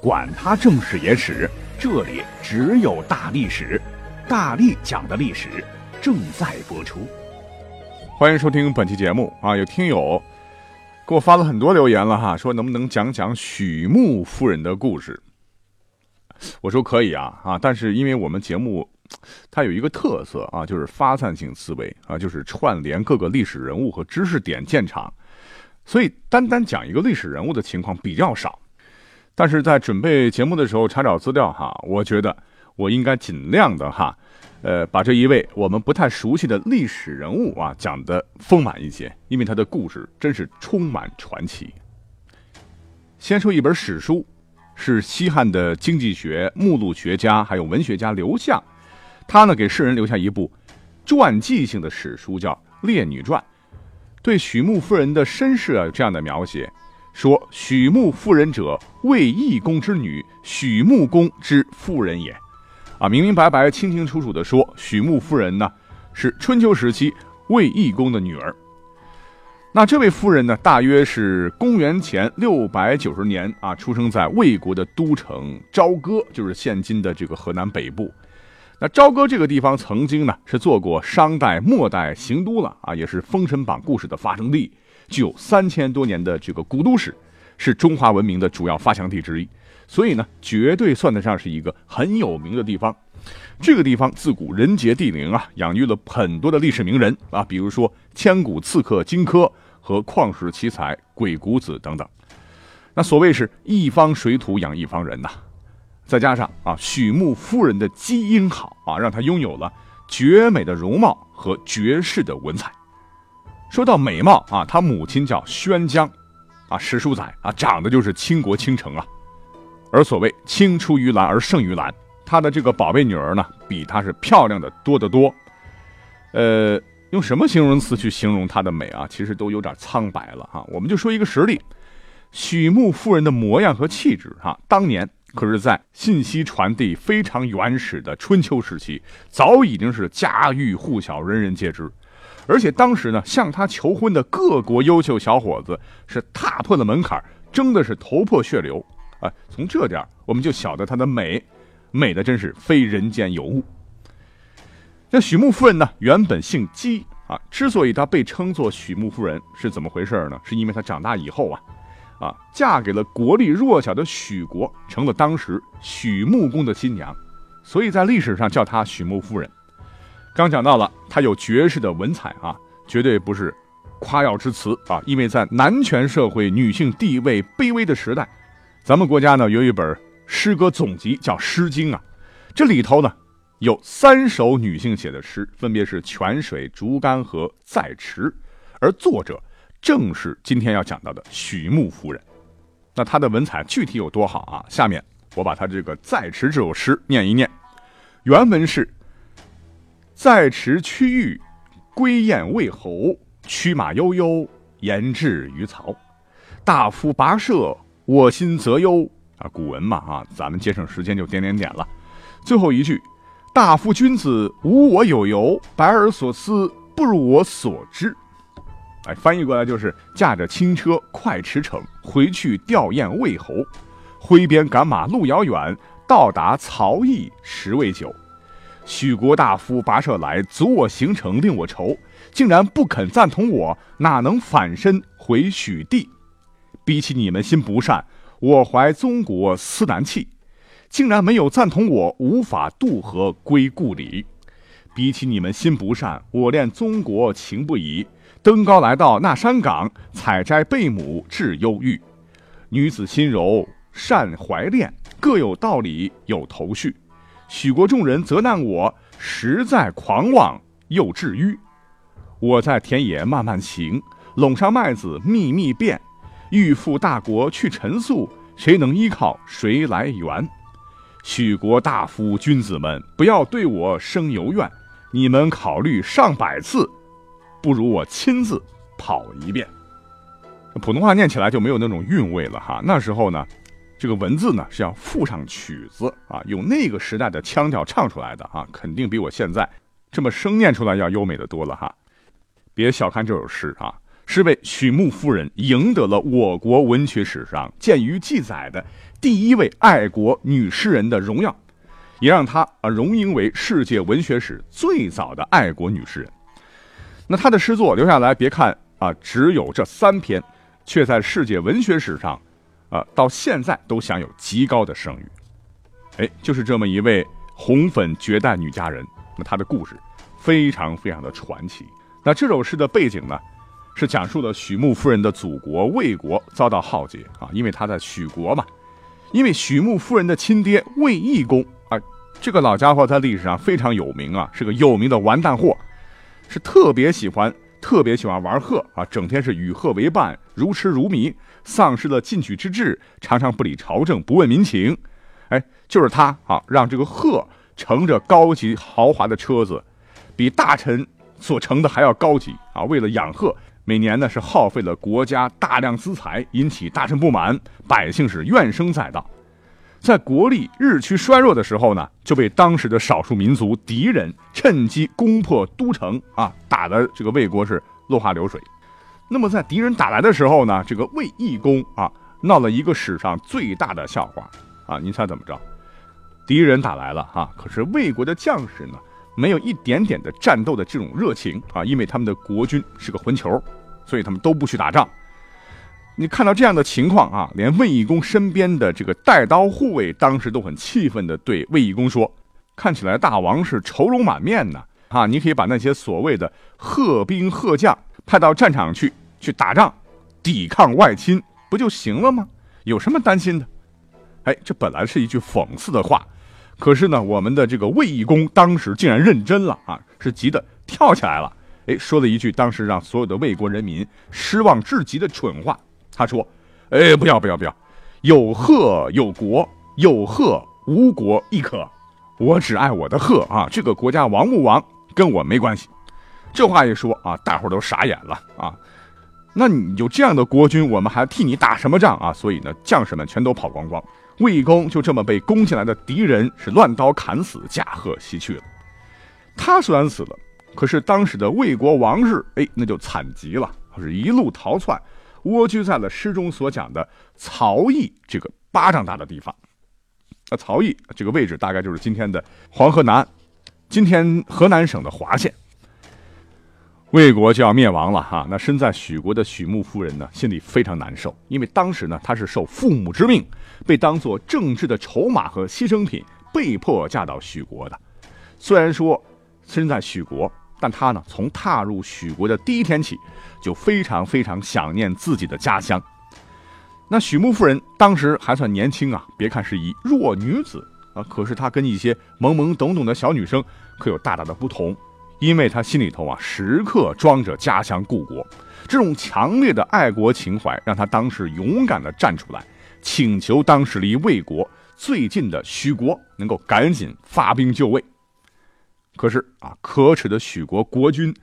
管他正史野史，这里只有大历史，大力讲的历史正在播出。欢迎收听本期节目啊！有听友给我发了很多留言了哈，说能不能讲许穆夫人的故事？我说可以啊，但是因为我们节目它有一个特色啊，就是发散性思维啊，就是串联各个历史人物和知识点建场，所以单单讲一个历史人物的情况比较少。但是在准备节目的时候查找资料哈，我觉得我应该尽量的哈，把这一位我们不太熟悉的历史人物啊讲得丰满一些，因为他的故事真是充满传奇。先说一本史书，是西汉的经济学、目录学家还有文学家刘向，他呢给世人留下一部传记性的史书，叫《列女传》，对许穆夫人的身世啊有这样的描写。说许穆夫人者，魏懿公之女，许穆公之夫人也。啊，明明白白、清清楚楚的说，许穆夫人呢是春秋时期魏懿公的女儿。那这位夫人呢，大约是公元前690年啊，出生在魏国的都城朝歌，就是现今的这个河南北部。那朝歌这个地方曾经呢是做过商代、末代行都了啊，也是《封神榜》故事的发生地。具有3000多年的这个古都史，是中华文明的主要发祥地之一，所以呢，绝对算得上是一个很有名的地方。这个地方自古人杰地灵啊，养育了很多的历史名人啊，比如说千古刺客荆轲和旷世奇才鬼谷子等等。那所谓是一方水土养一方人呐，再加上啊许穆夫人的基因好啊，让她拥有了绝美的容貌和绝世的文采。说到美貌啊，他母亲叫宣姜，啊，史书载啊，长得就是倾国倾城啊。而所谓青出于蓝而胜于蓝，他的这个宝贝女儿呢，比她是漂亮的多得多。用什么形容词去形容她的美啊？其实都有点苍白了啊。我们就说一个实例，许穆夫人的模样和气质啊，当年可是在信息传递非常原始的春秋时期，早已经是家喻户晓，人人皆知。而且当时呢，向他求婚的各国优秀小伙子是踏破了门槛，争的是头破血流啊！从这点我们就晓得她的美，美的真是非人间有物。那许穆夫人呢，原本姓姬啊，之所以她被称作许穆夫人是怎么回事呢？是因为她长大以后啊，嫁给了国力弱小的许国，成了当时许穆公的新娘，所以在历史上叫她许穆夫人。刚讲到了，他有绝世的文采啊，绝对不是夸耀之词啊。因为在男权社会女性地位卑微的时代，咱们国家呢有一本诗歌总集叫《诗经》啊，这里头呢有3首女性写的诗，分别是《泉水》《竹竿》和《在池》，而作者正是今天要讲到的许穆夫人。那她的文采具体有多好啊？下面我把她这个《在池》这首诗念一念，原文是。在池区域，归雁为侯，驱马悠悠，言至于曹。大夫跋涉，我心则忧啊。古文嘛啊，咱们节省时间就点了。最后一句，大夫君子无我有由，白尔所思，不如我所知。哎，翻译过来就是驾着轻车快驰骋，回去吊雁喂侯，挥鞭赶马路遥远，到达曹邑时未久。许国大夫跋涉来，阻我行程，令我愁，竟然不肯赞同我，哪能反身回许地？比起你们心不善，我怀宗国思难弃，竟然没有赞同我，无法渡河归故里。比起你们心不善，我恋宗国情不已，登高来到那山岗，采摘贝母治忧郁。女子心柔，善怀恋，各有道理，有头绪。许国众人责难我，实在狂妄又至愚。我在田野慢慢行，垄上麦子密密遍，欲赴大国去陈宿，谁能依靠谁来援？许国大夫君子们，不要对我生尤怨，你们考虑上百次，不如我亲自跑一遍。普通话念起来就没有那种韵味了哈。那时候呢，这个文字呢是要附上曲子啊，用那个时代的腔调唱出来的啊，肯定比我现在这么声念出来要优美的多了哈。别小看这首诗啊，是为许穆夫人赢得了我国文学史上见于记载的第一位爱国女诗人的荣耀，也让她荣膺为世界文学史最早的爱国女诗人。那她的诗作留下来，别看啊只有这3篇，却在世界文学史上到现在都享有极高的声誉。哎，就是这么一位红粉绝代女佳人，那她的故事非常非常的传奇。那这首诗的背景呢，是讲述了许穆夫人的祖国魏国遭到浩劫啊，因为她在许国嘛。因为许穆夫人的亲爹魏懿公啊，这个老家伙在历史上非常有名啊，是个有名的完蛋货，是特别喜欢玩鹤啊，整天是与鹤为伴，如痴如迷，丧失了进取之志，常常不理朝政，不问民情。哎，就是他啊，让这个鹤乘着高级豪华的车子，比大臣所乘的还要高级啊。为了养鹤，每年呢是耗费了国家大量资财，引起大臣不满，百姓是怨声载道。在国力日趋衰弱的时候呢，就被当时的少数民族敌人趁机攻破都城啊，打的这个魏国是落花流水。那么在敌人打来的时候呢，这个魏懿公啊闹了一个史上最大的笑话啊，您猜怎么着？敌人打来了啊，可是魏国的将士呢没有一点点的战斗的这种热情啊，因为他们的国君是个混球，所以他们都不去打仗。你看到这样的情况啊，连魏懿公身边的这个带刀护卫当时都很气愤地对魏懿公说，看起来大王是愁容满面呢啊，你可以把那些所谓的贺兵贺将派到战场去打仗，抵抗外侵不就行了吗？有什么担心的？哎，这本来是一句讽刺的话，可是呢我们的这个魏懿公当时竟然认真了啊，是急得跳起来了。哎，说了一句当时让所有的魏国人民失望至极的蠢话，他说：“哎，不要！有鹤有国，有鹤无国亦可。我只爱我的鹤啊！这个国家亡不亡跟我没关系。”这话一说啊，大伙儿都傻眼了啊！那你有这样的国君，我们还替你打什么仗啊？所以呢，将士们全都跑光光。魏懿公就这么被攻进来的敌人是乱刀砍死，驾鹤西去了。他虽然死了，可是当时的魏国王室哎，那就惨极了，是一路逃窜。蜗居在了诗中所讲的曹邑这个巴掌大的地方。那曹邑这个位置大概就是今天的黄河南岸，今天河南省的滑县。魏国就要灭亡了哈，那身在许国的许穆夫人呢，心里非常难受，因为当时呢，她是受父母之命，被当作政治的筹码和牺牲品，被迫嫁到许国的。虽然说身在许国，但他呢，从踏入许国的第一天起，就非常非常想念自己的家乡。那许穆夫人当时还算年轻啊，别看是一弱女子啊，可是她跟一些懵懵懂懂的小女生可有大大的不同，因为她心里头啊，时刻装着家乡故国，这种强烈的爱国情怀让她当时勇敢地站出来，请求当时离魏国最近的许国能够赶紧发兵就位。可是啊，可耻的许国国君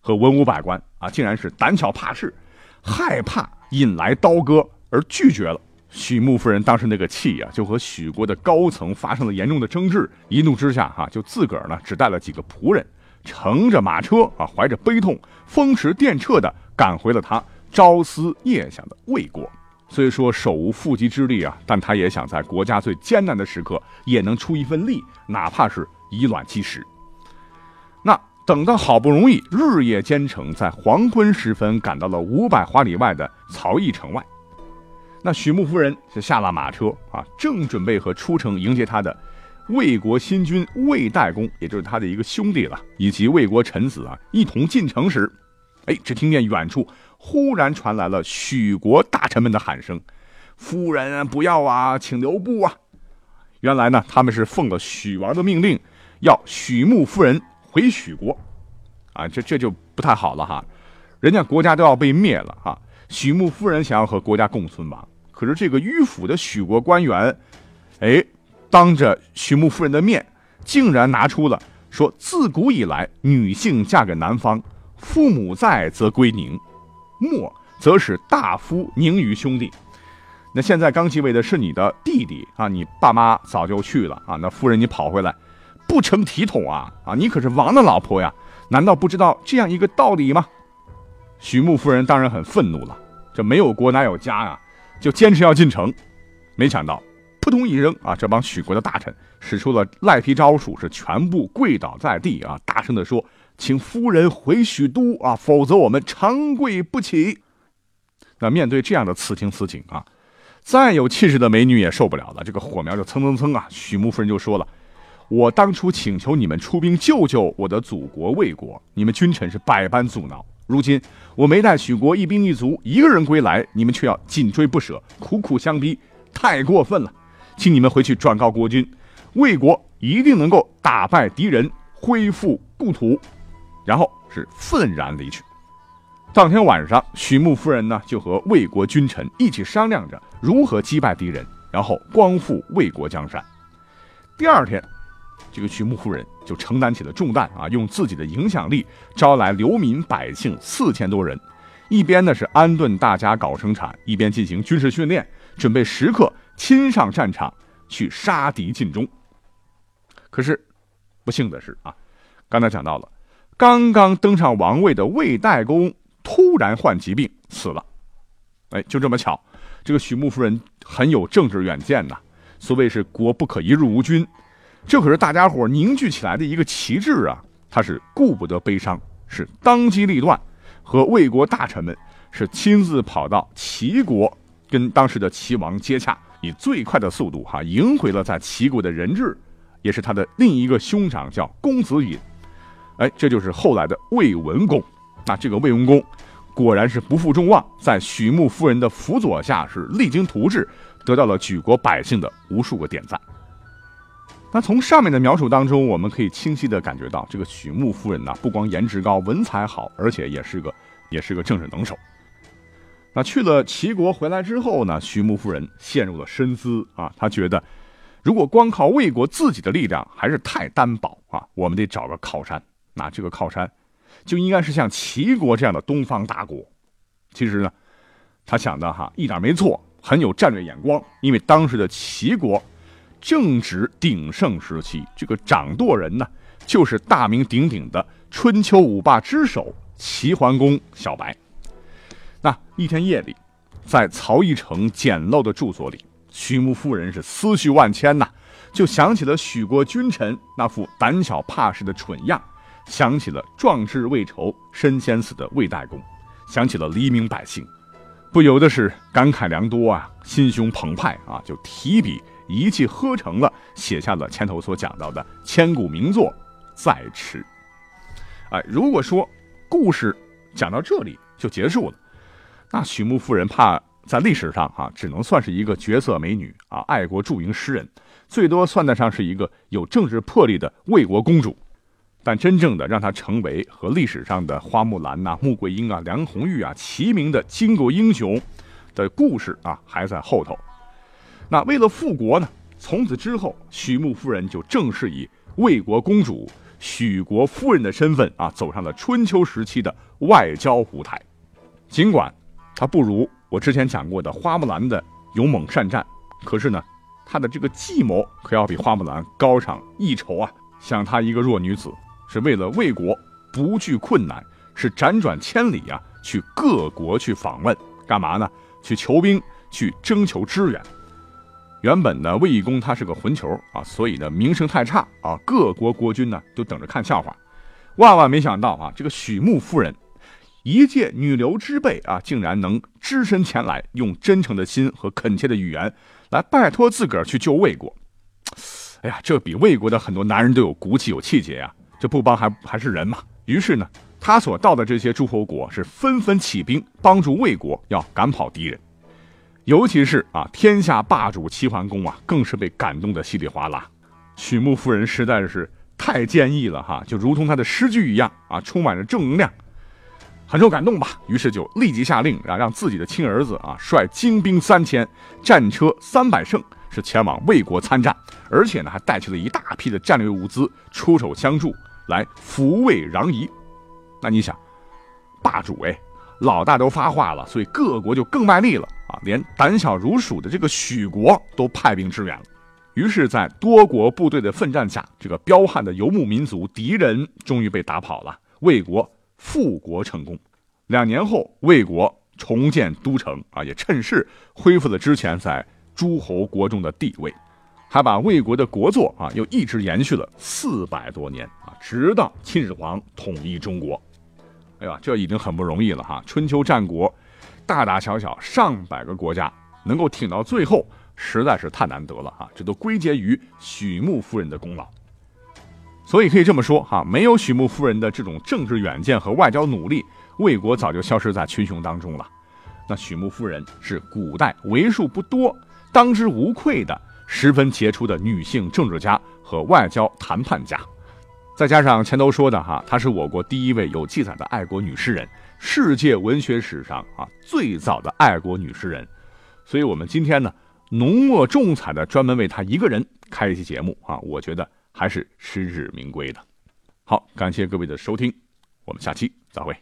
和文武百官啊，竟然是胆小怕事，害怕引来刀割而拒绝了。许穆夫人当时那个气啊，就和许国的高层发生了严重的争执。一怒之下啊，就自个儿呢只带了几个仆人，乘着马车啊，怀着悲痛，风驰电掣的赶回了他朝思夜想的魏国。虽说手无缚鸡之力啊，但他也想在国家最艰难的时刻也能出一份力，哪怕是以卵击石。那等到好不容易日夜兼程，在黄昏时分赶到了500华里外的曹邑城外。那许穆夫人就下了马车啊，正准备和出城迎接他的魏国新君魏代公，也就是他的一个兄弟了，以及魏国臣子啊一同进城时，哎，只听见远处忽然传来了许国大臣们的喊声：“夫人不要啊，请留步啊！”原来呢，他们是奉了许王的命令，要许穆夫人回许国啊，这就不太好了哈，人家国家都要被灭了哈。许穆夫人想要和国家共存亡，可是这个迂腐的许国官员，哎，当着徐穆夫人的面，竟然拿出了说自古以来女性嫁给男方，父母在则归宁，莫则使大夫宁于兄弟。那现在刚继位的是你的弟弟啊，你爸妈早就去了啊，那夫人你跑回来不成体统啊！啊，你可是王的老婆呀，难道不知道这样一个道理吗？徐穆夫人当然很愤怒了，这没有国哪有家啊，就坚持要进城。没想到扑通一扔啊，这帮许国的大臣使出了赖皮招数，是全部跪倒在地啊，大声地说：“请夫人回许都啊，否则我们长跪不起。”那面对这样的此情此景啊，再有气势的美女也受不了了，这个火苗就蹭蹭蹭啊！许穆夫人就说了：“我当初请求你们出兵救救我的祖国魏国，你们君臣是百般阻挠。如今我没带许国一兵一卒，一个人归来，你们却要紧追不舍，苦苦相逼，太过分了！请你们回去转告国君，魏国一定能够打败敌人，恢复故土。”然后是愤然离去。当天晚上，许穆夫人呢就和魏国君臣一起商量着如何击败敌人，然后光复魏国江山。第二天，这个徐穆夫人就承担起了重担啊，用自己的影响力招来流民百姓4000多人，一边呢是安顿大家搞生产，一边进行军事训练，准备时刻亲上战场去杀敌尽忠。可是不幸的是啊，刚才讲到了，刚刚登上王位的魏代公突然患疾病死了。哎，就这么巧，这个徐穆夫人很有政治远见呐，所谓是国不可一日无君。这可是大家伙凝聚起来的一个旗帜啊！他是顾不得悲伤，是当机立断，和魏国大臣们是亲自跑到齐国，跟当时的齐王接洽，以最快的速度赢回了在齐国的人质，也是他的另一个兄长叫公子尹。哎，这就是后来的魏文公。那这个魏文公果然是不负众望，在许穆夫人的辅佐下是励精图治，得到了举国百姓的无数个点赞。那从上面的描述当中，我们可以清晰地感觉到，这个许穆夫人呢，不光颜值高、文采好，而且也是个政治能手。那去了齐国回来之后呢，许穆夫人陷入了深思啊，她觉得如果光靠魏国自己的力量还是太单薄啊，我们得找个靠山。那这个靠山就应该是像齐国这样的东方大国。其实呢，她想的一点没错，很有战略眼光，因为当时的齐国正值鼎盛时期，这个掌舵人呢，就是大名鼎鼎的春秋五霸之首齐桓公小白。那一天夜里，在曹邑城简陋的住所里，徐穆夫人是思绪万千呐，就想起了许国君臣那副胆小怕事的蠢样，想起了壮志未酬身先死的魏代公，想起了黎民百姓，不由得是感慨良多啊，心胸澎湃啊，就提笔一气呵成了，写下了前头所讲到的千古名作《在池》。哎，如果说故事讲到这里就结束了，那许穆夫人怕在历史上只能算是一个绝色美女啊，爱国著名诗人，最多算得上是一个有政治魄力的魏国公主。但真正的让她成为和历史上的花木兰穆桂英梁红玉齐名的巾帼英雄的故事还在后头。那为了复国呢，从此之后，许穆夫人就正式以魏国公主、许国夫人的身份走上了春秋时期的外交舞台。尽管她不如我之前讲过的花木兰的勇猛善战，可是呢，她的这个计谋可要比花木兰高上一筹啊！像她一个弱女子，是为了魏国不惧困难，是辗转千里去各国去访问，干嘛呢？去求兵，去征求支援。原本呢，魏懿公他是个混球所以呢名声太差各国国君呢都等着看笑话。万万没想到这个许穆夫人一介女流之辈竟然能只身前来，用真诚的心和恳切的语言来拜托自个儿去救魏国。哎呀，这比魏国的很多男人都有骨气有气节这不帮还是人嘛。于是呢，他所到的这些诸侯国是纷纷起兵帮助魏国要赶跑敌人。尤其是天下霸主齐桓公更是被感动得稀里哗啦。许穆夫人实在是太坚毅了就如同她的诗句一样充满着正能量，很受感动吧。于是就立即下令让自己的亲儿子率精兵3000，战车300乘，是前往魏国参战，而且呢还带去了一大批的战略物资，出手相助，来扶魏攘夷。那你想，霸主老大都发话了，所以各国就更卖力了啊！连胆小如鼠的这个许国都派兵支援了。于是，在多国部队的奋战下，这个彪悍的游牧民族敌人终于被打跑了，魏国复国成功。2年后，魏国重建都城啊，也趁势恢复了之前在诸侯国中的地位，还把魏国的国祚啊又一直延续了400多年啊，直到秦始皇统一中国。哎呀，这已经很不容易了哈！春秋战国，大大小小上百个国家能够挺到最后，实在是太难得了哈！这都归结于许穆夫人的功劳。所以可以这么说哈，没有许穆夫人的这种政治远见和外交努力，魏国早就消失在群雄当中了。那许穆夫人是古代为数不多、当之无愧的十分杰出的女性政治家和外交谈判家。再加上前头说的哈，她是我国第一位有记载的爱国女诗人，世界文学史上啊最早的爱国女诗人。所以我们今天呢，浓墨重彩的专门为她一个人开一期节目啊，我觉得还是实至名归的。好，感谢各位的收听，我们下期再会。